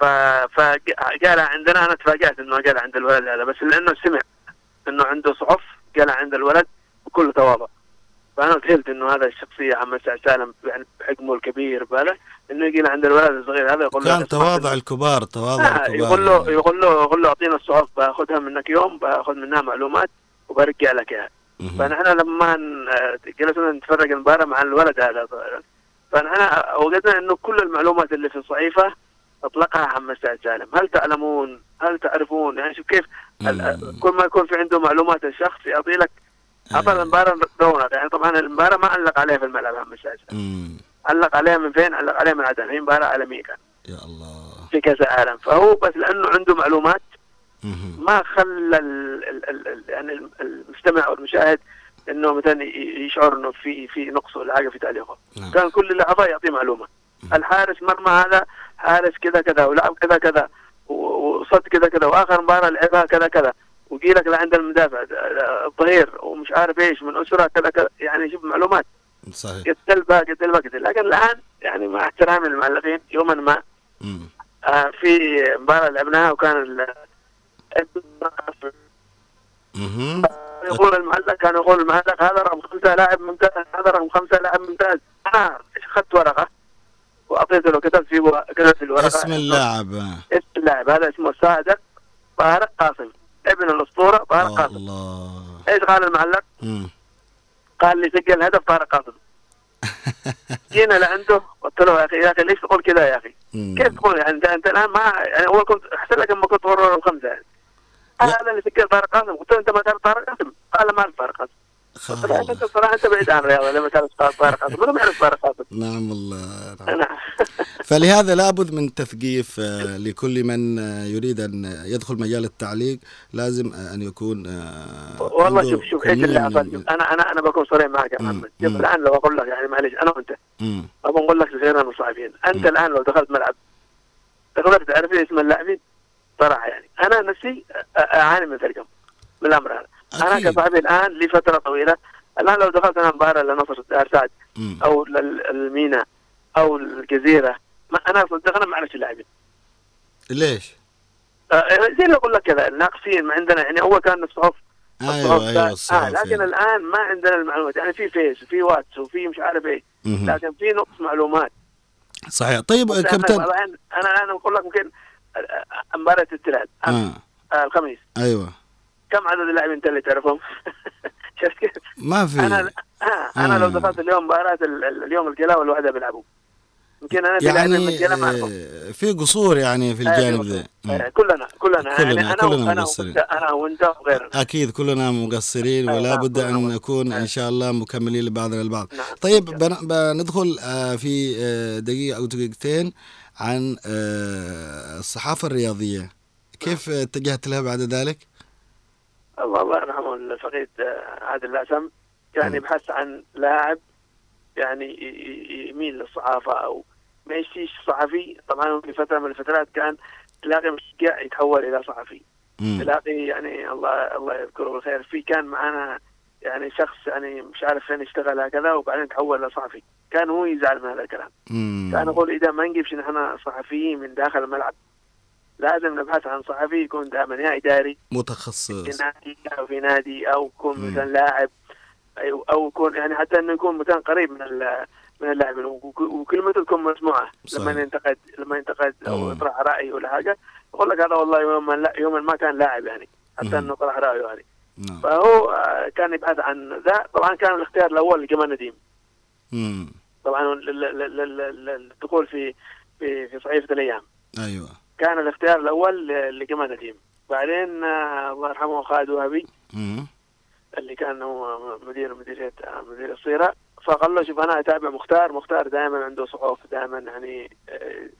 فقال عندنا، أنا تفاجأت إنه قال عند الولد هذا، بس لأنه سمع انه عنده صحف قال عند الولد بكل تواضع. فانا قلت انه هذا الشخصيه عم سعد سالم يعني بحجمه الكبير باله، انه يجي عند الولد الصغير هذا يقول له كان تواضع الكبار، تواضع الكبار يقول له اعطينا الصحف، باخذها منك يوم، باخذ منها معلومات وبرجع لك اياها. فنحن لما جلسنا نتفرج المباراه مع الولد هذا، فنحن وجدنا انه كل المعلومات اللي في الصحيفه اطلقها محمد سعد سالم. هل تعرفون يعني، شوف كيف كل ما يكون في عنده معلومات الشخص يعطي لك. هذا المباراه دورة يعني، طبعا المباراه ما علق عليها في الملعب محمد سعد سالم، علق عليها من فين؟ علق عليها من عدن، هي مباراه عالميه كانت يا الله في كاس العالم. فهو بس لانه عنده معلومات ما خلى يعني المستمع والمشاهد انه مثلا يشعر انه في نقص ولا حاجه في تعليقه. كان كل لحظه يعطي معلومه، الحارس مرمى هذا حارس كذا كذا، ولعب كذا كذا، وصد كذا كذا، واخر مباراه لعبها كذا كذا، وقيل لك لا عند المدافع الظهير ومش عارف ايش من اسره كذا، يعني شوف معلومات صحيح قتل باقي. لكن الان يعني مع احترامي للمعلقين يوما ما في مباراه لعبناها وكان يقول المعلق هذا رقم 5 لاعب ممتاز، انا اخذت ورقه واعطيته له، كتبت فيه اسم اللاعب هذا اسمه الساعدة طارق قاسم ابن الاسطوره طارق قاسم. الله، ايش قال المعلق؟ قال لي سجل هدف طارق قاسم. جينا لعنده قلت له يا اخي ليش تقول كذا يا اخي؟ كيف تقول يعني انت الان ما يعني اول كنت احسن لك لما كنت ورا الخمسه يعني. هذا اللي سجل طارق قاسم، قلت له انت ما تعرف طارق قاسم؟ قال ما اعرف طارق قاسم. انت صراحه انت بعيد عن الرياضه لما تعرف طارق قاسم، انا ما اعرف طارق قاسم. نعم والله نعم. فلهذا لابد من تثقيف لكل من يريد ان يدخل مجال التعليق، لازم ان يكون والله شوف ايش اللي حصل. انا بكون صريح معك يا محمد. شوف الان لو اقول لك يعني معليش انا وانت ابغى اقول لك لغيرنا من الصحفيين، انت الان لو دخلت ملعب تقدر تعرف اسم اللاعبين صراحه، يعني انا نفسي اعاني من ذلك من الامر هذا. انا كصاحبي الان لفتره طويله، الان لو دخلت انا مباراه لنصر السعد او المينا او الجزيره ما انا صدقنا ما اعرفش اللاعبين. ليش؟ زي اللي اقول لك كذا الناقصين ما عندنا، يعني اول كان الصحف ايوه لكن الان ما عندنا المعلومات، يعني في فيس وفي واتس وفي مش عارف ايه، لكن في نقص معلومات. صحيح. طيب كابتن انا بقول لك ممكن مباراه التلعب الخميس ايوه كم عدد اللاعبين اللي تعرفهم؟ شفت كيف؟ ما في. انا لو دخلت اليوم مباراه اليوم القلاوه لوحدها بيلعبوا، يمكن انا يعني في قصور يعني في الجانب ذا. كلنا وانت وغيرنا اكيد كلنا مقصرين، ولا بد ان نكون ان شاء الله مكملين لبعضنا البعض. طيب بندخل في دقيقه او دقيقتين عن الصحافه الرياضيه، كيف اتجهت لها بعد ذلك؟ الله يرحمه الفقيد عادل الأعسم يعني بحث عن لاعب يعني يميل للصحافة أو ما يشتيش صحفي. طبعا في فترة من الفترات كان تلاقي مشجع يتحول إلى صحفي، تلاقي يعني الله يذكره بالخير، في كان معنا يعني شخص يعني مش عارف فين يشتغل هكذا وبعدين تحول لصحفي، كان هو يزعل من هذا الكلام. كان أقول إذا ما نجيبش نحن صحفيين من داخل الملعب لازم نبحث عن صحفي يكون دائما يا إداري متخصص في نادي أو يكون مثلا لاعب أو يكون يعني حتى أنه يكون مثلا قريب من اللاعب، وكلمته تكون مسموعة لما ينتقد أو يطرح رأيه ولا حاجة يقول لك هذا والله يوما ما كان لاعب يعني حتى أنه طرح رأيه يعني. فهو كان يبحث عن ذا. طبعا كان الاختيار الأول لجمال نديم، طبعا الدخول في صحيفة الأيام أيوة كان الاختيار الأول لجمال نديم. بعدين الله يرحمه خالد وهبي اللي كان هو مدير الصيرة، فقال له شوف أنا أتابع مختار دائما عنده صحف، دائما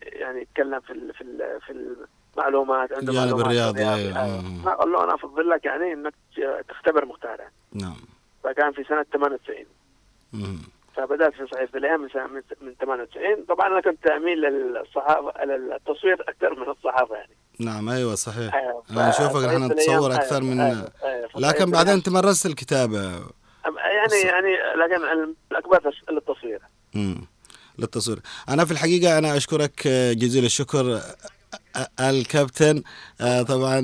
يعني يتكلم في المعلومات، عنده معلومات بالرياضة. ما قال له أنا أفضل لك يعني إنك تختبر مختار يعني. نعم. فكان في سنة 98 فبدأت في صحيفة الأيام من 98. طبعا أنا كنت أميل للصحافة للتصوير أكثر من الصحافة يعني. نعم أيوة صحيح. أنا أشوفك إحنا نتصور أكثر من لكن بعدين تمرست الكتابة يعني لكن الأكبر للتصوير. للتصوير. أنا في الحقيقة أنا أشكرك جزيل الشكر الكابتن طبعا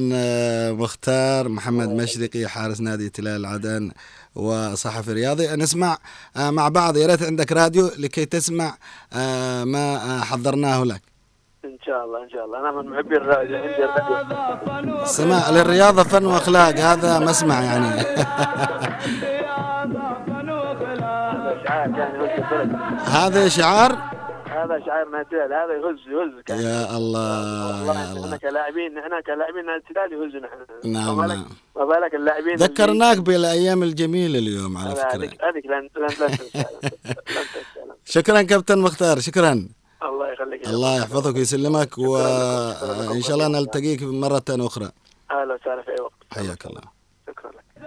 مختار محمد مشريقي حارس نادي هلال عدن وصحفي رياضي. نسمع مع بعض، يا ريت عندك راديو لكي تسمع ما حضرناه لك إن شاء الله. أنا من محبي الراديو. سماع للرياضة فن وأخلاق، هذا ما اسمع يعني. هذا شعار شعار نادي الهلال، هذا يهز كان. يا الله والله احنا كلاعبين، نادي الهلال يهزنا. نعم. ما بالك اللاعبين؟ ذكرناك بالايام الجميله اليوم على فكره. هذيك لن شكرا كابتن مختار، شكرا. الله يخليك، الله يحفظك ويسلمك، وان شاء الله نلتقيك مره اخرى. اهلا وسهلا في اي وقت، حياك الله. شكرا لك.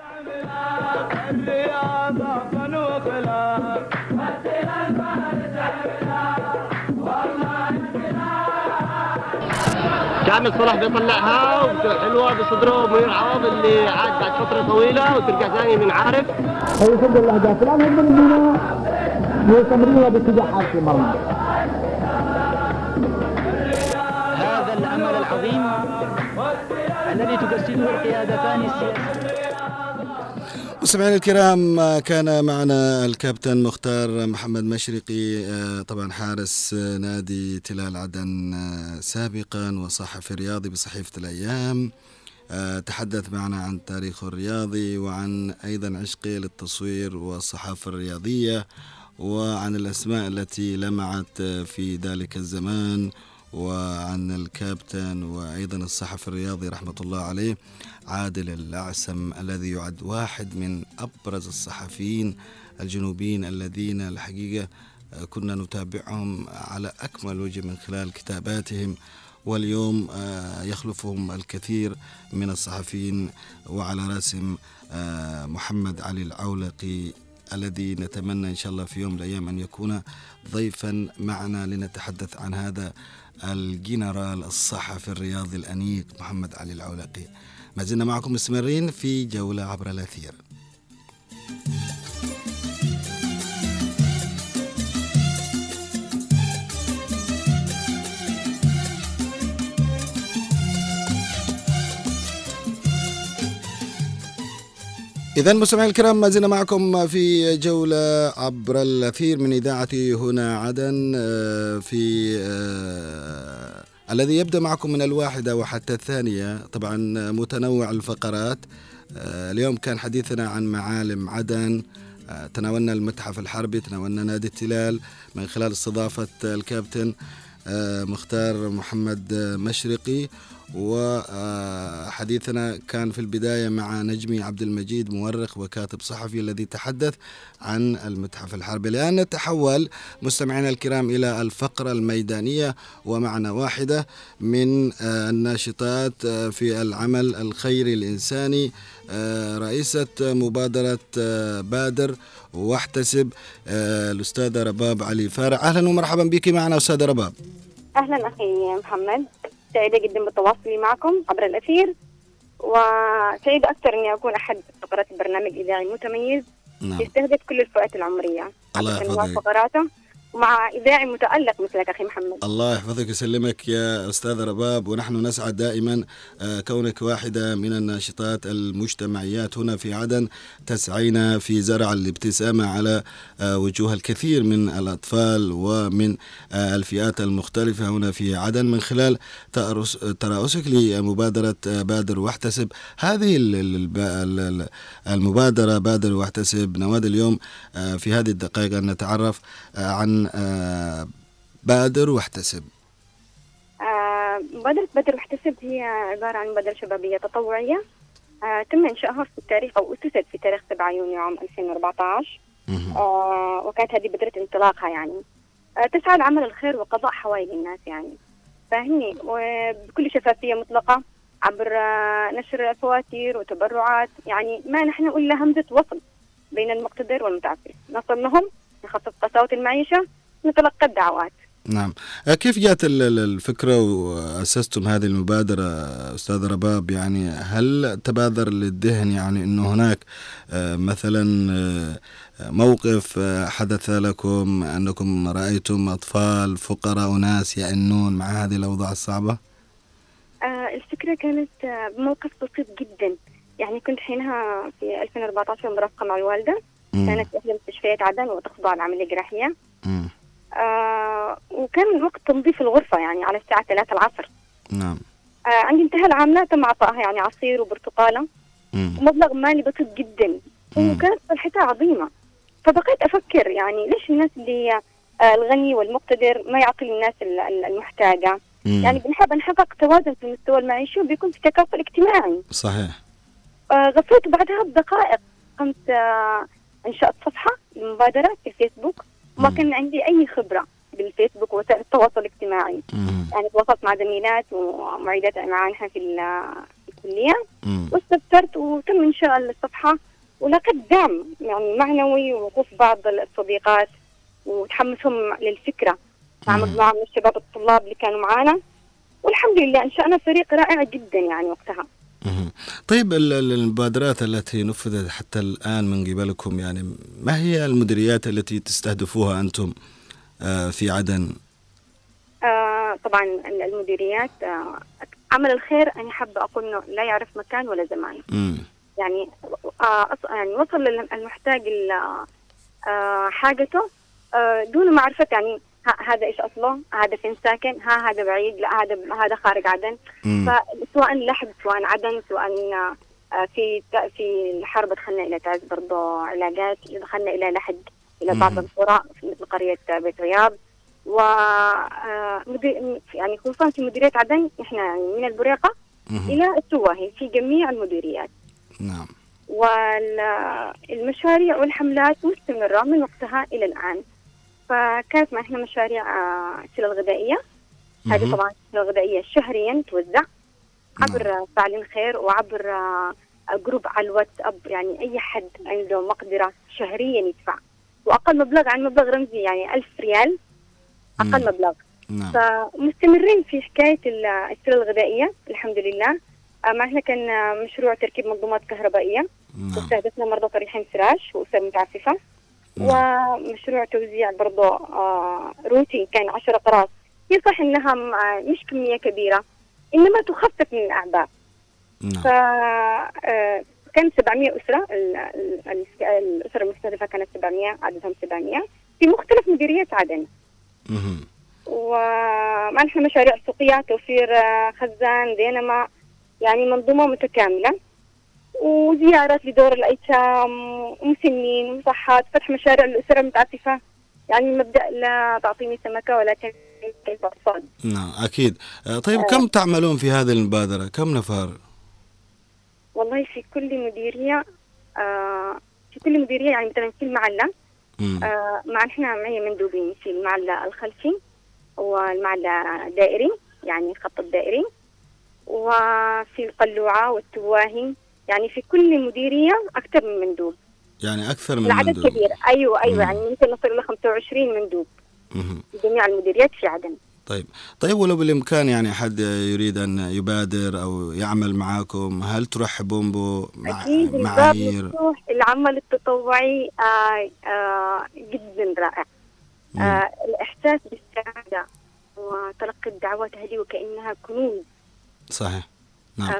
كامل صلاح بيطلعها وبتبقى حلوه بصدره منير عوض اللي عاد بعد فتره طويله وترجع ثاني من عارف هيسجل الاهداف الان. هم من هنا يستمرون باتجاه حارس المرمى. هذا الامل العظيم الذي تجسده القيادتان السياسيتان. مستمعينا الكرام، كان معنا الكابتن مختار محمد مشريقي، طبعا حارس نادي تلال عدن سابقا وصحفي رياضي بصحيفة الأيام، تحدث معنا عن تاريخه الرياضي وعن أيضا عشقه للتصوير والصحافة الرياضية وعن الأسماء التي لمعت في ذلك الزمان وعن الكابتن وأيضا الصحفي الرياضي رحمة الله عليه عادل الأعسم الذي يعد واحد من أبرز الصحفيين الجنوبيين الذين الحقيقة كنا نتابعهم على أكمل وجه من خلال كتاباتهم، واليوم يخلفهم الكثير من الصحفيين وعلى رأسهم محمد علي العولقي الذي نتمنى إن شاء الله في يوم من الأيام أن يكون ضيفا معنا لنتحدث عن هذا الجنرال الصحفي الرياضي الأنيق محمد علي العولقي. ما زلنا معكم مستمرين في جولة عبر الأثير. إذن مستمعي الكرام، ما زلنا معكم في جولة عبر الأثير من إذاعة هنا عدن، في الذي يبدأ معكم من 1 وحتى 2، طبعا متنوع الفقرات. اليوم كان حديثنا عن معالم عدن، تناولنا المتحف الحربي، تناولنا نادي التلال من خلال استضافة الكابتن مختار محمد مشريقي، وحديثنا كان في البداية مع نجمي عبد المجيد مؤرخ وكاتب صحفي الذي تحدث عن المتحف الحربي. الآن نتحول مستمعينا الكرام إلى الفقرة الميدانية، ومعنا واحدة من الناشطات في العمل الخيري الإنساني، رئيسة مبادرة بادر واحتسب، الأستاذة رباب علي فارع. أهلا ومرحبا بك معنا أستاذة رباب. أهلا أخي محمد، سعيدة جدا بالتواصل معكم عبر الأثير، وسعيدة أكثر أني أكون أحد فقرات البرنامج الإذاعي متميز يستهدف كل الفئات العمرية. الله يحفظك. فقراته ومع إذاعي متألق مثلك أخي محمد. الله يحفظك ويسلمك يا أستاذ رباب، ونحن نسعد دائما كونك واحدة من الناشطات المجتمعيات هنا في عدن، تسعين في زرع الابتسامة على وجوه الكثير من الأطفال ومن الفئات المختلفة هنا في عدن من خلال ترأسك لمبادرة بادر واحتسب. هذه المبادرة بادر واحتسب، نواد اليوم في هذه الدقائق أن نتعرف عن بادر واحتسب. مبادرة بادر واحتسب هي عبارة عن مبادرة شبابية تطوعية تم إنشائها في التاريخ أو أسست في تاريخ 7 يونيو عام 2014. وكانت هذه بدرة انطلاقها، يعني تسعى لعمل الخير وقضاء حوائج الناس، يعني فاهمني، وبكل شفافية مطلقة عبر نشر فواتير وتبرعات، يعني ما نحن إلا همزة وصل بين المقتدر والمتعفف، نصل لهم، نخفف قساوة المعيشة، نتلقى الدعوات. نعم، كيف جاءت الفكرة وأسستم هذه المبادرة أستاذ رباب؟ يعني هل تبادر للذهن يعني أنه هناك مثلا موقف حدث لكم أنكم رأيتم أطفال فقراء وناس يأنون مع هذه الأوضاع الصعبة؟ الفكرة كانت بموقف بسيط جدا، يعني كنت حينها في 2014 مرافقة مع الوالدة، كانت إحدى مستشفيات عدن وتخضع لعملية جراحية، وكان وقت تنظيف الغرفة يعني على الساعة 3 العصر. نعم. عندي انتهى العاملة تم عطائها يعني عصير وبرتقالة ومبلغ مالي بسيط جدا، وكانت فرحتها عظيمة. فبقيت أفكر يعني ليش الناس اللي الغني والمقتدر ما يعطي للناس المحتاجة؟ يعني بنحب نحقق توازن في المستوى المعيشي وبيكون في تكافل اجتماعي. صحيح. غفلت بعدها بدقائق، قمت انشأت صفحة للمبادرة في الفيسبوك، وما كان عندي أي خبرة بالفيسبوك ووسائل التواصل الاجتماعي. يعني تواصلت مع زميلات ومعيدات معانا في الكلية، واستفسرت، وتم إنشاء الصفحة، ولقيت دعم يعني معنوي ووقوف بعض الصديقات وتحمسهم للفكرة مع مجموعة من الشباب الطلاب اللي كانوا معانا. والحمد لله انشأنا فريق رائع جدا يعني وقتها. طيب المبادرات التي نفذت حتى الآن من قبلكم، يعني ما هي المديريات التي تستهدفوها أنتم في عدن؟ طبعا المديريات، عمل الخير أنا حابة أقول إنه لا يعرف مكان ولا زمان. يعني يعني وصل المحتاج حاجته دون معرفة يعني هذا إيش أصله، هذا فين ساكن، هذا بعيد، لا هذا خارج عدن. فسواء لحب سواء عدن سواء في الحرب دخلنا إلى تعز برضو علاقات، دخلنا إلى لحد إلى بعض القرى مثل قرية بيت رياض، و يعني خصوصا في مديرية عدن إحنا يعني من البريقة إلى السواهي في جميع المديريات. نعم. والمشاريع والحملات مستمرة من وقتها إلى الآن. فكانت معنا مشاريع السلة الغذائية، هذه طبعا السلة الغذائية شهريا توزع عبر فاعلين خير وعبر جروب على الواتساب، يعني أي حد عنده مقدرة شهريا يدفع، وأقل مبلغ عن مبلغ رمزي يعني 1000 ريال أقل مبلغ. نعم. فمستمرين في حكاية السلة الغذائية الحمد لله. معنا كان مشروع تركيب منظومات كهربائية، واستهدفنا مرضى طريحين سراش وأسر متعففة. ومشروع توزيع برضو روتين كان 10 قراص، يصح انها مش كمية كبيرة انما تخفف من الاعباء. فكان 700 أسرة، الأسرة المستهدفة كانت 700، عددهم 700 في مختلف مديريات عدن. ومعنا مشاريع سوقية، توفير خزان، دينما، يعني منظومة متكاملة، وزيارات لدور الأيتام ومسنين ومصحات، فتح مشاريع للأسرة المتعففة، يعني مبدأ لا تعطيني سمكة ولا تأكل أطفال. نعم أكيد. طيب كم تعملون في هذه المبادرة؟ كم نفر؟ والله في كل مديرية يعني مثلا في المعلة معنا معي مندوبين في المعلة الخلفي والمعلة الدائري يعني الخط الدائري، وفي القلوعة والتواهي، يعني في كل مديرية أكثر من مندوب، يعني أكثر من العدد مندوب. كبير. أيوة يعني ممكن نصل إلى 25 مندوب في جميع المديريات في عدن. طيب ولو بالإمكان يعني حد يريد أن يبادر أو يعمل معاكم، هل ترحبون به؟ أكيد معايير العمل التطوعي جدا رائع. الإحساس بالسعادة وتلقي الدعوات هذه وكأنها كنوز. صحيح. نعم.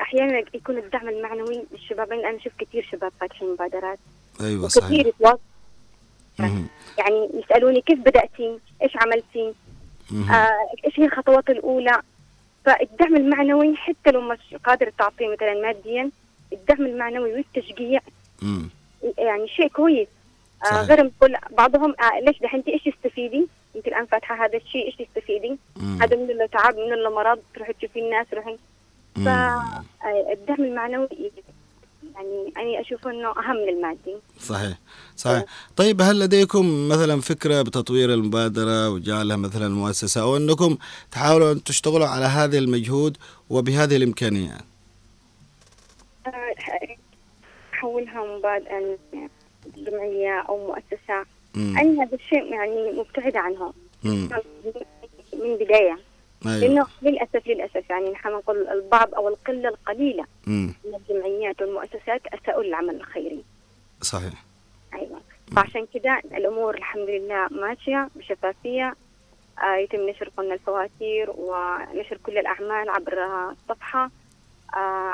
أحيانا يكون الدعم المعنوي للشباب، أنا أشوف كثير شباب فاتحين مبادرات. أيوة صحيح. كثير يتواصل يعني يسألوني كيف بدأتي، إيش عملتي، إيش هي الخطوات الأولى. فالدعم المعنوي حتى لو مش قادر تعطيه مثلا ماديا، الدعم المعنوي والتشجيع يعني شيء كويس. غير نقول بعضهم ليش ده أنت إيش تستفيدي، أنت الآن فاتحة هذا الشيء إيش تستفيدي، هذا من اللي تعب من اللي مرض، تروحي تشوفي الناس تروحي. فالدعم المعنوي يعني أنا أشوف أنه أهم من المادي. صحيح صحيح. طيب هل لديكم مثلا فكرة بتطوير المبادرة وجعلها مثلا مؤسسة، أو أنكم تحاولوا أن تشتغلوا على هذا المجهود وبهذه الإمكانيات؟ حولها مبادرة جمعية أو مؤسسة، أنا هذا الشيء يعني مبتعدة عنه من بداية. لأنه للأسف يعني نحن نقول البعض أو القلة القليلة من الجمعيات والمؤسسات أساءوا العمل الخيري. صحيح. أيوة. فعشان كده الأمور الحمد لله ماشية بشفافية، يتم نشر قلنا الفواتير ونشر كل الأعمال عبر الصفحة،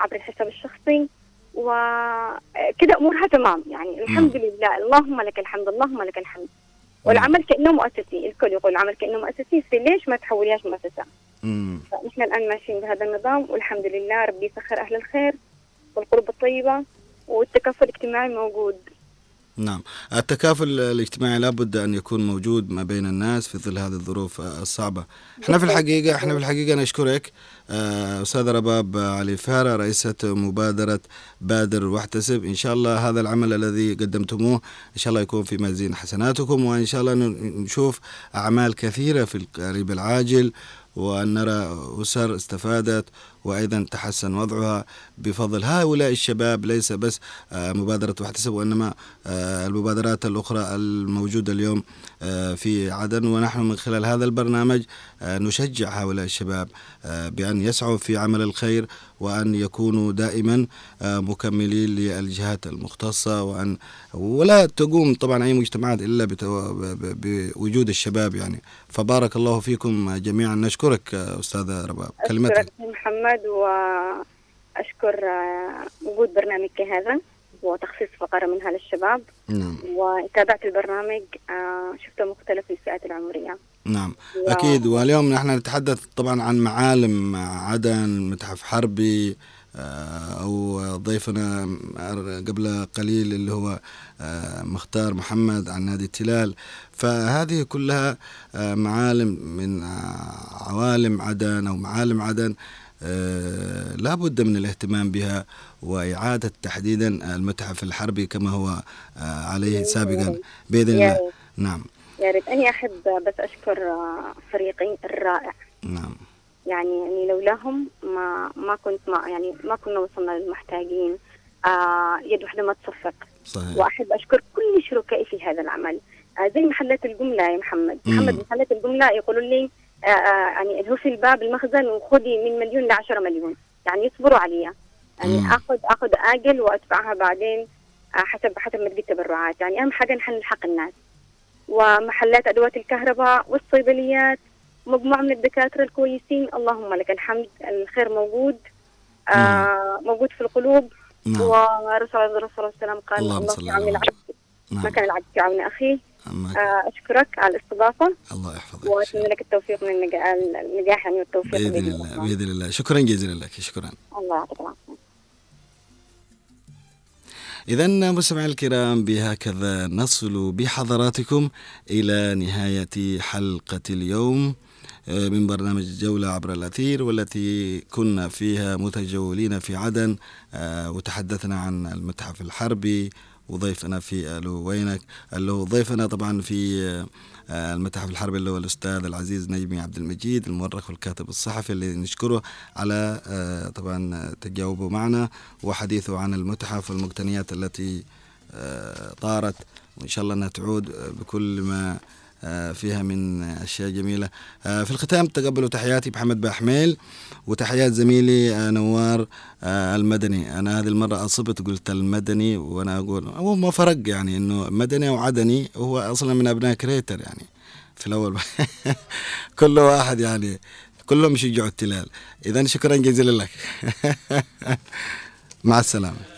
عبر الحساب الشخصي، وكده أمورها تمام يعني الحمد لله. اللهم لك الحمد اللهم لك الحمد. والعمل كأنه مؤسسي، الكل يقول العمل كأنه مؤسسي، فليش ما تحوليهاش مؤسسة؟ فنحن الآن ماشيين بهذا النظام والحمد لله، ربي يسخر أهل الخير والقلوب الطيبة، والتكافل الاجتماعي موجود. نعم، التكافل الاجتماعي لابد أن يكون موجود ما بين الناس في ظل هذه الظروف الصعبة. احنا في الحقيقة نشكرك أستاذة رباب علي فارع، رئيسة مبادرة بادر واحتسب. إن شاء الله هذا العمل الذي قدمتموه إن شاء الله يكون في ميزان حسناتكم، وإن شاء الله نشوف أعمال كثيرة في القريب العاجل، وأن نرى أسر استفادت وأيضا تحسن وضعها بفضل هؤلاء الشباب، ليس بس مبادرة واحتسب وإنما المبادرات الأخرى الموجودة اليوم في عدن. ونحن من خلال هذا البرنامج نشجع هؤلاء الشباب بأن يسعوا في عمل الخير وأن يكونوا دائما مكملين للجهات المختصة، ولا تقوم طبعا أي مجتمعات إلا بوجود الشباب يعني. فبارك الله فيكم جميعا، نشكرك أستاذة رباب، كلمتك. أشكرك محمد، وأشكر وجود برنامجك هذا وتخصيص فقرة منها للشباب. نعم. وتابعت البرنامج، شفته مختلف الفئات العمرية. نعم أكيد. واليوم نحن نتحدث طبعا عن معالم عدن، متحف حربي، أو ضيفنا قبل قليل اللي هو مختار محمد عن نادي التلال، فهذه كلها معالم من عوالم عدن أو معالم عدن لا بد من الاهتمام بها وإعادة تحديدا المتحف الحربي كما هو عليه سابقا بإذن الله. نعم يا ريت. أني أحب بس أشكر فريقي الرائع. نعم يعني لولاهم ما كنا وصلنا للمحتاجين. يد واحدة ما تصفق. صحيح. وأحب أشكر كل شركائي في هذا العمل، زي محلات الجملة يا محمد محلات الجملة يقولوا لي يعني الهوفي الباب المخزن وخذي من 1 مليون ل10 مليون، يعني يصبروا عليها، يعني آخذ آجل وأدفعها بعدين حسب مدى التبرعات، يعني أهم حاجة نحن نلحق الناس. ومحلات أدوات الكهرباء والصيدليات، مجموعة من الدكاترة الكويسين، اللهم لك الحمد، الخير موجود موجود في القلوب. ورسول الله صلى الله عليه وسلم قال الله يعاون العبد ما كان العبد يعاون أخيه. أشكرك على الاستضافة، الله يحفظك، وأتمنى لك التوفيق من النجاح والتوفيق بإذن الله. شكرا جزيلا لك، شكرا، الله يعطيك العافية. إذن مستمعي الكرام، بهكذا نصل بحضراتكم إلى نهاية حلقة اليوم من برنامج جولة عبر الأثير، والتي كنا فيها متجولين في عدن وتحدثنا عن المتحف الحربي وضيفنا في وينك اللي هو ضيفنا طبعا في المتحف الحربي اللي هو الأستاذ العزيز نجمي عبد المجيد، المؤرخ والكاتب الصحفي، اللي نشكره على طبعا تجاوبه معنا وحديثه عن المتحف والمقتنيات التي طارت، وإن شاء الله أنها تعود بكل ما فيها من أشياء جميلة. في الختام تقبلوا تحياتي محمد باحمايل وتحيات زميلي نوار المدني. أنا هذه المرة أصبت قلت المدني، وأنا أقول هو ما فرق يعني إنه مدني وعدني، هو أصلا من أبناء كريتر يعني في الأول كل واحد يعني كلهم يشجعوا التلال. إذن شكرا جزيلا لك مع السلامة.